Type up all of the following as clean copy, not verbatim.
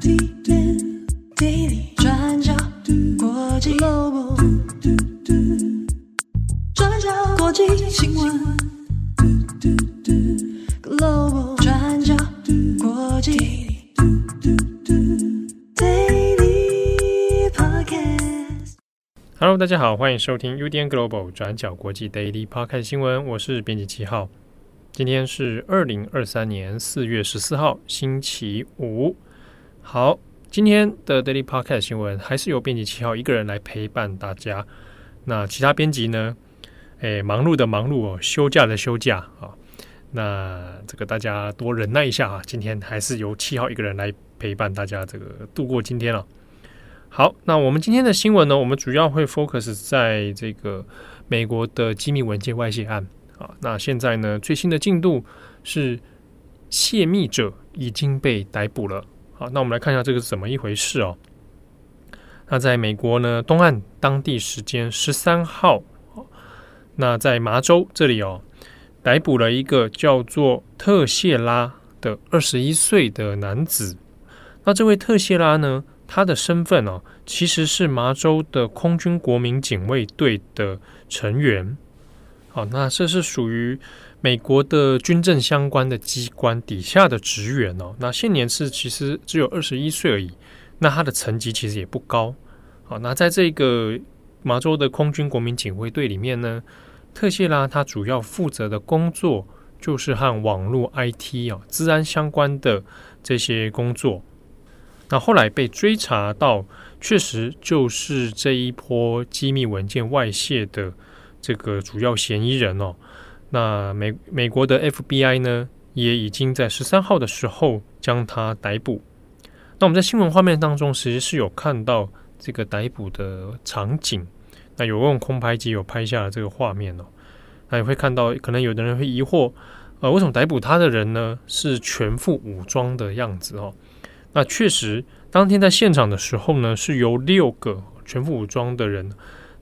Daily 转角国际 Global 转角国际新闻 Global 转角国际 Daily Podcast。 Hello 大家好，欢迎收听 UDN Global 转角国际 Daily Podcast 新闻，我是编辑七号。今天是2023年4月14号星期五。好，今天的 Daily Podcast 新闻还是由编辑7号一个人来陪伴大家。那其他编辑呢？忙碌的忙碌哦，休假的休假啊。那这个大家多忍耐一下啊。今天还是由7号一个人来陪伴大家，这个度过今天了。好，那我们今天的新闻呢，我们主要会 focus 在这个美国的机密文件外泄案啊。那现在呢，最新的进度是泄密者已经被逮捕了。好，那我们来看一下这个是怎么一回事哦。那在美国呢，东岸当地时间13号，那在麻州这里哦，逮捕了一个叫做特谢拉的21岁的男子。那这位特谢拉呢，他的身份哦，其实是麻州的空军国民警卫队的成员。好，那这是属于美国的军政相关的机关底下的职员哦。那现年是其实只有21岁而已，那他的层级其实也不高。好，那在这个麻州的空军国民警卫队里面呢，特谢拉他主要负责的工作就是和网络 IT 哦，资安相关的这些工作。那后来被追查到，确实就是这一波机密文件外泄的这个主要嫌疑人哦。那 美国的 FBI 呢，也已经在13号的时候将他逮捕。那我们在新闻画面当中其实是有看到这个逮捕的场景，那有用空拍机有拍下这个画面哦。那你会看到可能有的人会疑惑，为什么逮捕他的人呢是全副武装的样子哦。那确实当天在现场的时候呢，是由6个全副武装的人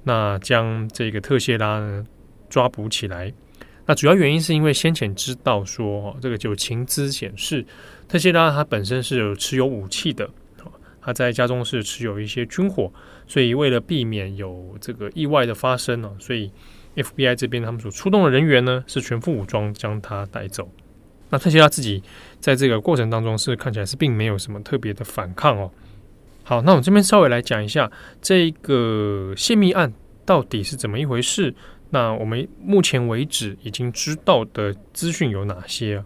那将这个特谢拉呢抓捕起来。那主要原因是因为先前知道说，这个有情资显示特谢拉他本身是有持有武器的，他在家中是持有一些军火，所以为了避免有这个意外的发生，所以 FBI 这边他们所出动的人员呢是全副武装将他带走。那特谢拉自己在这个过程当中是看起来是并没有什么特别的反抗哦。好，那我们这边稍微来讲一下这个泄密案到底是怎么一回事。那我们目前为止已经知道的资讯有哪些啊？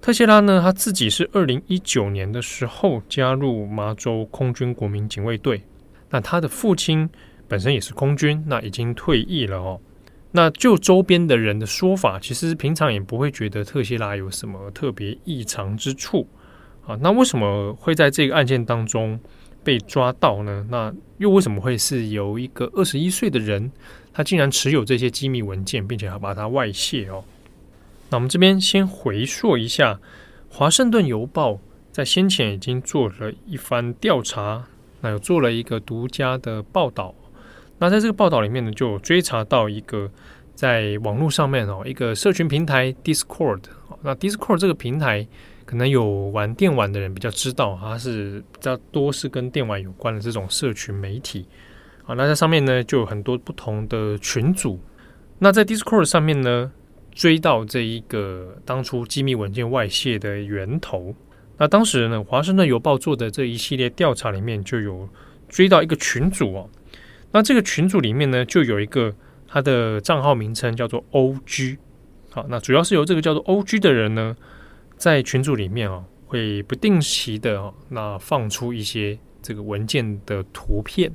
特谢拉呢，他自己是2019年的时候加入麻州空军国民警卫队。那他的父亲本身也是空军，那已经退役了哦。那就周边的人的说法，其实平常也不会觉得特谢拉有什么特别异常之处啊。那为什么会在这个案件当中被抓到呢？那又为什么会是由一个21岁的人，他竟然持有这些机密文件，并且还把它外泄哦？那我们这边先回溯一下，华盛顿邮报在先前已经做了一番调查，那有做了一个独家的报道。那在这个报道里面呢，就有追查到一个在网络上面哦，一个社群平台 Discord。那 Discord 这个平台，可能有玩电玩的人比较知道，它是比较多是跟电玩有关的这种社群媒体啊。那在上面呢，就有很多不同的群组。那在 Discord 上面呢，追到这一个当初机密文件外泄的源头。那当时呢，华盛顿邮报做的这一系列调查里面，就有追到一个群组哦。那这个群组里面呢，就有一个它的账号名称叫做 OG。好，那主要是由这个叫做 OG 的人呢，在群组里面，会不定期的，那放出一些这个文件的图片。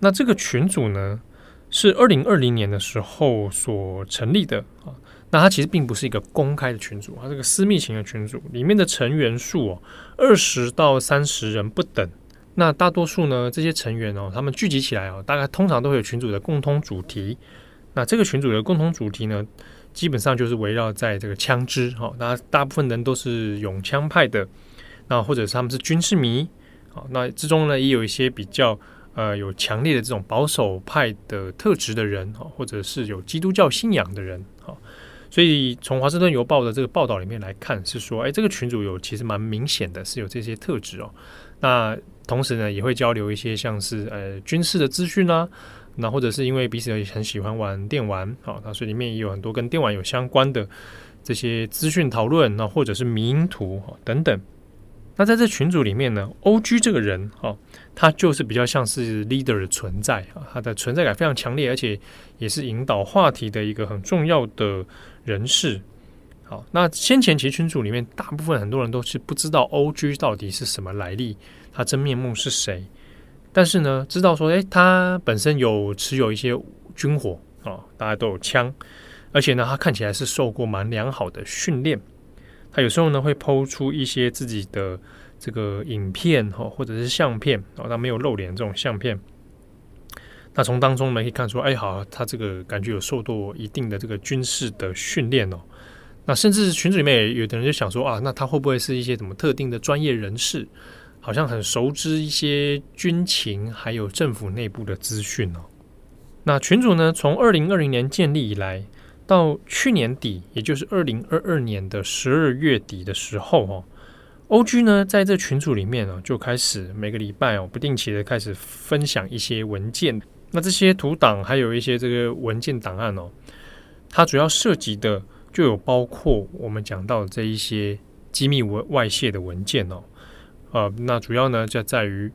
那这个群组呢，是2020年的时候所成立的啊。那它其实并不是一个公开的群组，它是个私密型的群组，里面的成员数20到30人不等。那大多数呢，这些成员他们聚集起来大概通常都会有群组的共同主题。那这个群组的共同主题呢，基本上就是围绕在这个枪支，那大部分人都是拥枪派的，那或者是他们是军事迷，那之中呢也有一些比较有强烈的这种保守派的特质的人，或者是有基督教信仰的人，所以从华盛顿邮报的这个报道里面来看，是说，哎，这个群组有其实蛮明显的是有这些特质哦。那同时呢，也会交流一些像是军事的资讯啦、啊，那或者是因为彼此也很喜欢玩电玩，好，那所以里面也有很多跟电玩有相关的这些资讯讨论，那或者是迷因图等等。那在这群组里面呢 ，OG 这个人哦，他就是比较像是 leader 的存在啊，他的存在感非常强烈，而且也是引导话题的一个很重要的人士。好，那先前其实群组里面大部分很多人都是不知道 OG 到底是什么来历，他真面目是谁，但是呢，知道说，哎，他本身有持有一些军火啊、哦，大家都有枪，而且呢，他看起来是受过蛮良好的训练。他有时候呢会po出一些自己的这个影片或者是相片，他没有露脸这种相片。那从当中呢可以看出，哎，好，他这个感觉有受到一定的这个军事的训练哦。那甚至群组里面有的人就想说啊，那他会不会是一些什么特定的专业人士？好像很熟知一些军情，还有政府内部的资讯哦。那群组呢，从2020年建立以来，到去年底，也就是2022年的12月底的时候哦 ，OG 呢在这群组里面哦，就开始每个礼拜哦不定期的开始分享一些文件。那这些图档还有一些这个文件档案哦，它主要涉及的就有包括我们讲到的这一些机密外泄的文件哦。那主要呢就在于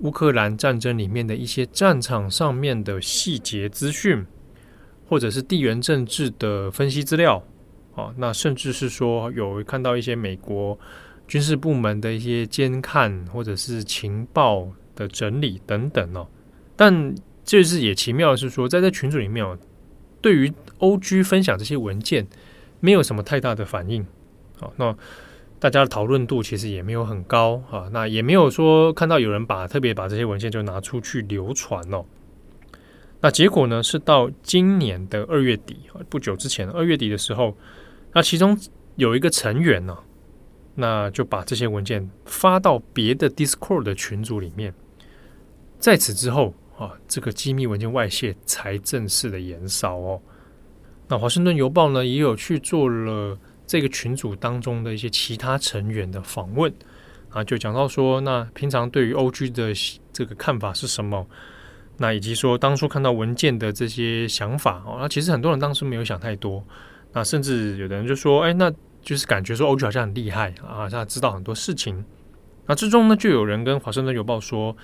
乌克兰战争里面的一些战场上面的细节资讯。或者是地缘政治的分析资料、啊、那甚至是说有看到一些美国军事部门的一些监看或者是情报的整理等等哦。但这是也奇妙的是说，在这群组里面、哦、对于 OG 分享这些文件没有什么太大的反应、啊、那大家的讨论度其实也没有很高、啊、那也没有说看到有人特别把这些文件就拿出去流传哦。那结果呢是到今年的2月底，不久之前2月底的时候，那其中有一个成员呢、啊，那就把这些文件发到别的 Discord 的群组里面。在此之后啊，这个机密文件外泄才正式的延烧哦。那华盛顿邮报呢也有去做了这个群组当中的一些其他成员的访问啊，就讲到说，那平常对于 OG 的这个看法是什么？那以及说当初看到文件的这些想法哦，那其实很多人当时没有想太多，那甚至有的人就说，哎，那就是感觉说 OG 好像很厉害啊，好像知道很多事情。那之中呢，就有人跟华盛顿邮报说，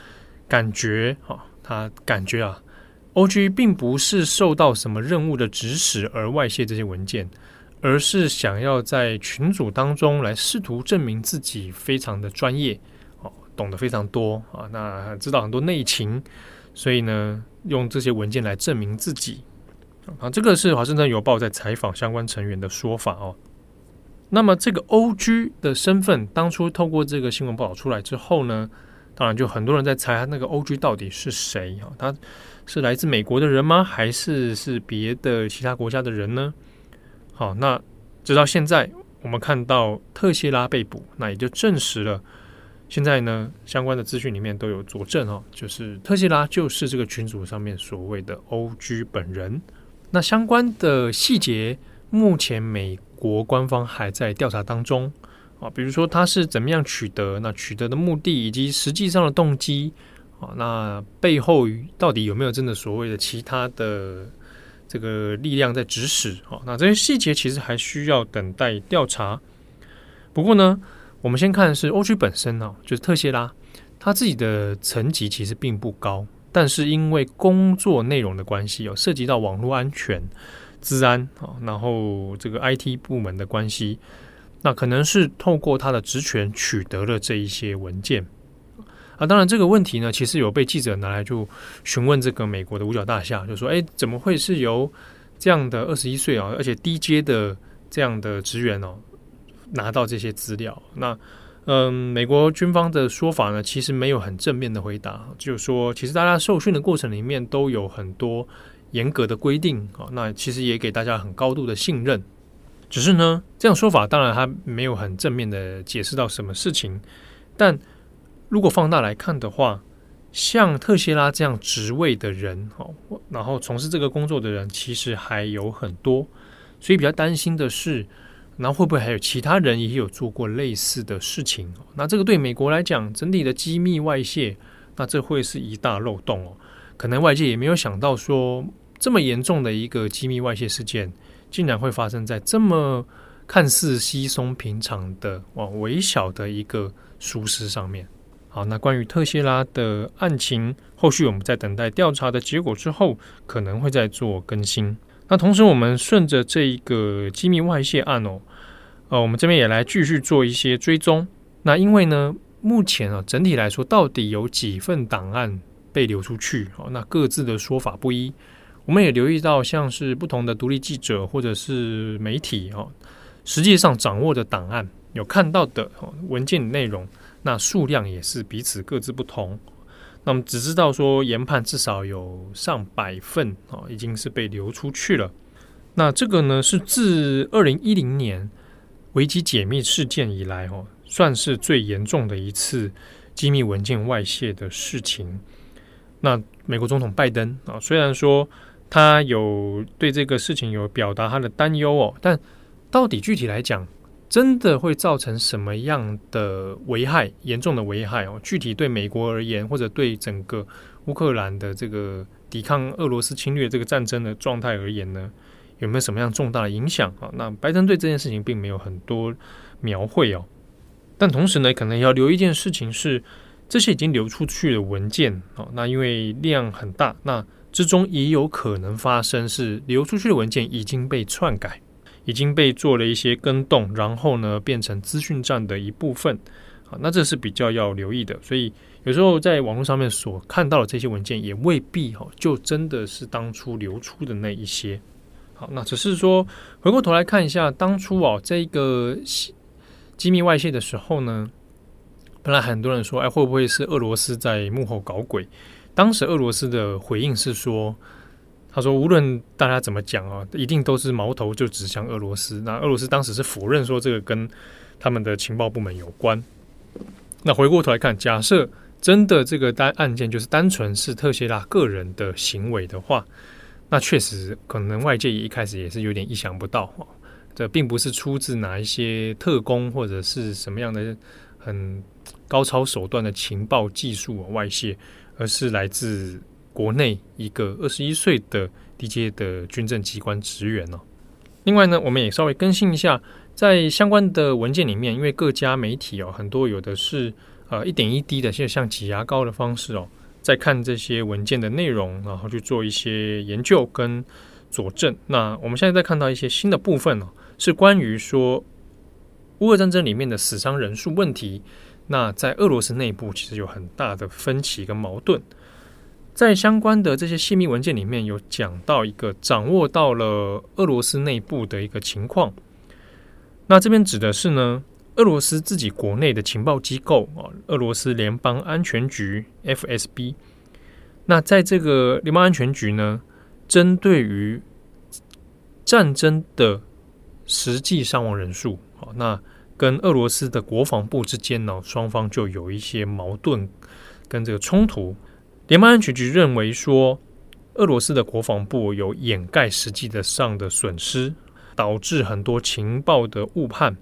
感觉 OG 并不是受到什么任务的指使而外泄这些文件，而是想要在群组当中来试图证明自己非常的专业哦，懂得非常多啊，那知道很多内情。所以呢，用这些文件来证明自己啊，这个是华盛顿邮报在采访相关成员的说法哦。那么这个 OG 的身份，当初透过这个新闻报道出来之后呢，当然就很多人在猜他那个 OG 到底是谁啊？他是来自美国的人吗？还是别的其他国家的人呢？好，那直到现在，我们看到特谢拉被捕，那也就证实了。现在呢，相关的资讯里面都有佐证哦，就是特谢拉就是这个群组上面所谓的 OG 本人。那相关的细节，目前美国官方还在调查当中啊，比如说他是怎么样取得，那取得的目的以及实际上的动机啊，那背后到底有没有真的所谓的其他的这个力量在指使啊？那这些细节其实还需要等待调查。不过呢，我们先看是 OG 本身哦，就是特谢拉，他自己的层级其实并不高，但是因为工作内容的关系，有涉及到网络安全、资安啊，然后这个 IT 部门的关系，那可能是透过他的职权取得了这一些文件啊。当然这个问题呢，其实有被记者拿来就询问这个美国的五角大厦，就说，哎，怎么会是由这样的21岁啊，而且低阶的这样的职员哦？拿到这些资料，那美国军方的说法呢，其实没有很正面的回答，就是说，其实大家受训的过程里面都有很多严格的规定啊，那其实也给大家很高度的信任。只是呢，这样说法当然它没有很正面的解释到什么事情，但如果放大来看的话，像特谢拉这样职位的人，然后从事这个工作的人，其实还有很多。所以比较担心的是，然后会不会还有其他人也有做过类似的事情？那这个对美国来讲，整体的机密外泄，那这会是一大漏洞哦。可能外界也没有想到说，这么严重的一个机密外泄事件，竟然会发生在这么看似稀松平常的微小的一个疏失上面。好，那关于特谢拉的案情，后续我们在等待调查的结果之后，可能会再做更新。那同时，我们顺着这一个机密外泄案我们这边也来继续做一些追踪。那因为呢，目前整体来说，到底有几份档案被流出去，那各自的说法不一。我们也留意到，像是不同的独立记者或者是媒体实际上掌握的档案，有看到的文件内容，那数量也是彼此各自不同。那我们只知道说，研判至少有上百份已经是被流出去了。那这个呢，是自2010年维基解密事件以来算是最严重的一次机密文件外泄的事情。那美国总统拜登虽然说他有对这个事情有表达他的担忧但到底具体来讲，真的会造成什么样的危害，严重的危害具体对美国而言，或者对整个乌克兰的这个抵抗俄罗斯侵略这个战争的状态而言呢，有没有什么样重大的影响那拜登对这件事情并没有很多描绘但同时呢，可能要留意一件事情是，这些已经流出去的文件那因为量很大，那之中也有可能发生是流出去的文件已经被篡改，已经被做了一些更动，然后呢变成资讯战的一部分那这是比较要留意的。所以有时候在网络上面所看到的这些文件也未必就真的是当初流出的那一些。好，那只是说回过头来看一下当初这个机密外泄的时候呢，本来很多人说会不会是俄罗斯在幕后搞鬼。当时俄罗斯的回应是说，他说无论大家怎么讲一定都是矛头就指向俄罗斯。那俄罗斯当时是否认说这个跟他们的情报部门有关。那回过头来看，假设真的这个案件就是单纯是特谢拉个人的行为的话，那确实可能外界一开始也是有点意想不到这并不是出自哪一些特工或者是什么样的很高超手段的情报技术外泄，而是来自国内一个21岁的地接的军政机关职员另外呢，我们也稍微更新一下，在相关的文件里面，因为各家媒体很多有的是一点一滴的，像挤牙膏的方式在看这些文件的内容，然后去做一些研究跟佐证。那我们现在再看到一些新的部分是关于说乌俄战争里面的死伤人数问题。那在俄罗斯内部其实有很大的分歧跟矛盾。在相关的这些泄密文件里面有讲到一个掌握到了俄罗斯内部的一个情况，那这边指的是呢，俄罗斯自己国内的情报机构俄罗斯联邦安全局 FSB。 那在这个联邦安全局呢，针对于战争的实际伤亡人数那跟俄罗斯的国防部之间双方就有一些矛盾跟这个冲突。联邦安全局认为说，俄罗斯的国防部有掩盖实际的上的损失，导致很多情报的误判。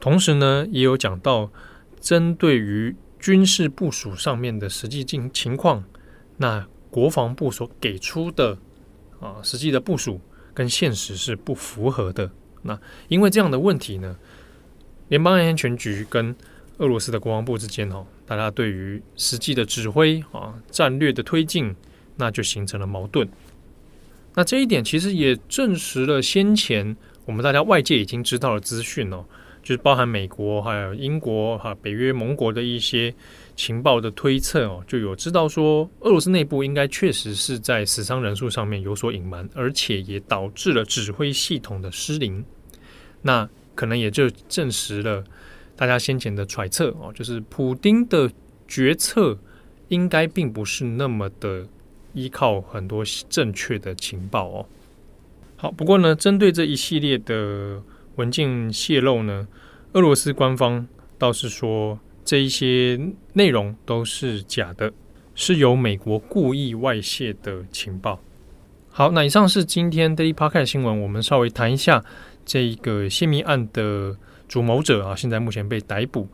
同时呢，也有讲到针对于军事部署上面的实际情况，那国防部所给出的实际的部署跟现实是不符合的。那因为这样的问题呢，联邦安全局跟俄罗斯的国防部之间大家对于实际的指挥战略的推进，那就形成了矛盾。那这一点其实也证实了先前我们大家外界已经知道的资讯就是包含美国还有英国还有北约盟国的一些情报的推测就有知道说，俄罗斯内部应该确实是在死伤人数上面有所隐瞒，而且也导致了指挥系统的失灵。那可能也就证实了大家先前的揣测就是普丁的决策应该并不是那么的依靠很多正确的情报好，不过呢，针对这一系列的文件泄露呢，俄罗斯官方倒是说这一些内容都是假的，是由美国故意外泄的情报。好，那以上是今天 Daily Podcast 新闻，我们稍微谈一下这一个泄密案的主谋者啊，现在目前被逮捕。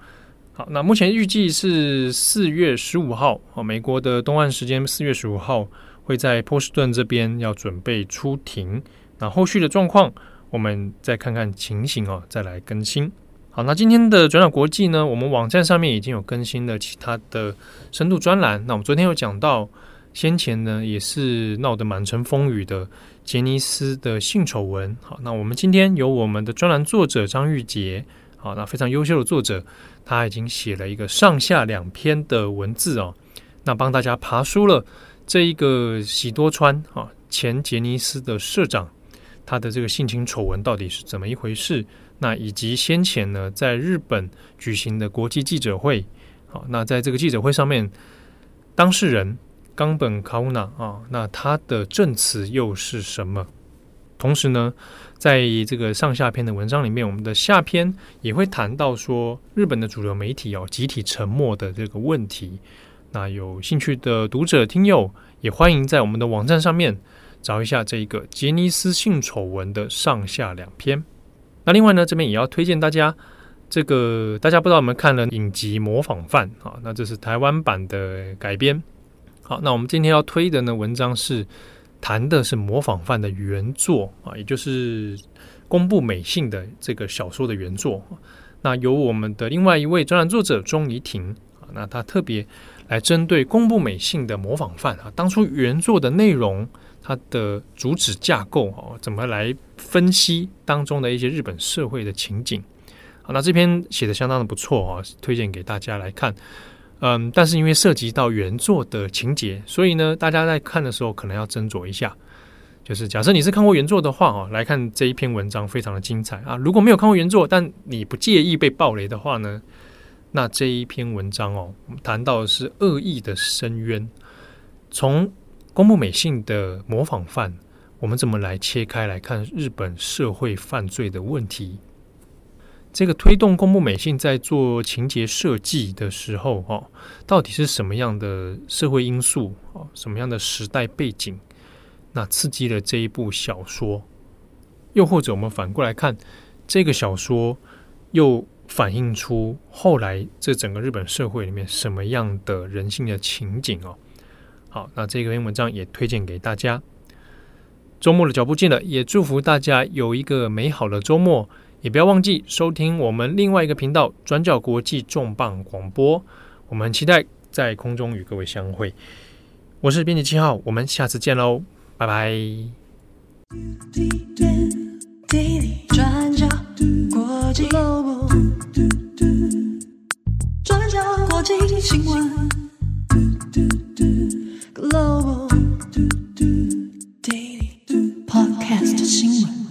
好，那目前预计是4月15号，美国的东岸时间4月15号会在波士顿这边要准备出庭。那后续的状况，我们再看看情形哦，再来更新。好，那今天的转角国际呢，我们网站上面已经有更新了其他的深度专栏。那我们昨天有讲到，先前呢也是闹得满城风雨的杰尼斯的性丑闻。好，那我们今天由我们的专栏作者张玉杰，好，那非常优秀的作者，他已经写了一个上下两篇的文字哦，那帮大家爬梳了这一个喜多川啊，前杰尼斯的社长，他的这个性侵丑闻到底是怎么一回事？那以及先前呢，在日本举行的国际记者会，好，那在这个记者会上面，当事人冈本卡乌纳啊，那他的证词又是什么？同时呢，在这个上下篇的文章里面，我们的下篇也会谈到说日本的主流媒体哦，集体沉默的这个问题。那有兴趣的读者听友也欢迎在我们的网站上面找一下这一个杰尼斯性丑闻的上下两篇。那另外呢，这边也要推荐大家，这个大家不知道有没有看了影集《模仿犯》啊？那这是台湾版的改编。好，那我们今天要推的呢文章是谈的是《模仿犯》的原作啊，也就是宫部美幸的这个小说的原作。那由我们的另外一位专栏作者钟怡婷，那他特别来针对宫部美幸的《模仿犯》啊，当初原作的内容，它的主旨架构啊，怎么来分析当中的一些日本社会的情景。好，那这篇写的相当的不错啊，推荐给大家来看。但是因为涉及到原作的情节，所以呢，大家在看的时候可能要斟酌一下。就是假设你是看过原作的话啊，来看这一篇文章非常的精彩啊。如果没有看过原作，但你不介意被爆雷的话呢？那这一篇文章哦，我们谈到的是恶意的深渊。从宫部美幸的《模仿犯》，我们怎么来切开来看日本社会犯罪的问题？这个推动宫部美幸在做情节设计的时候哦，到底是什么样的社会因素哦，什么样的时代背景，那刺激了这一部小说？又或者我们反过来看，这个小说又反映出后来这整个日本社会里面什么样的人性的情景哦。好，那这篇文章也推荐给大家。周末的脚步近了，也祝福大家有一个美好的周末，也不要忘记收听我们另外一个频道转角国际重磅广播，我们很期待在空中与各位相会。我是编辑七号，我们下次见喽，拜拜。转角国际 Global， 转角国际新闻 Global Daily Podcast 新闻。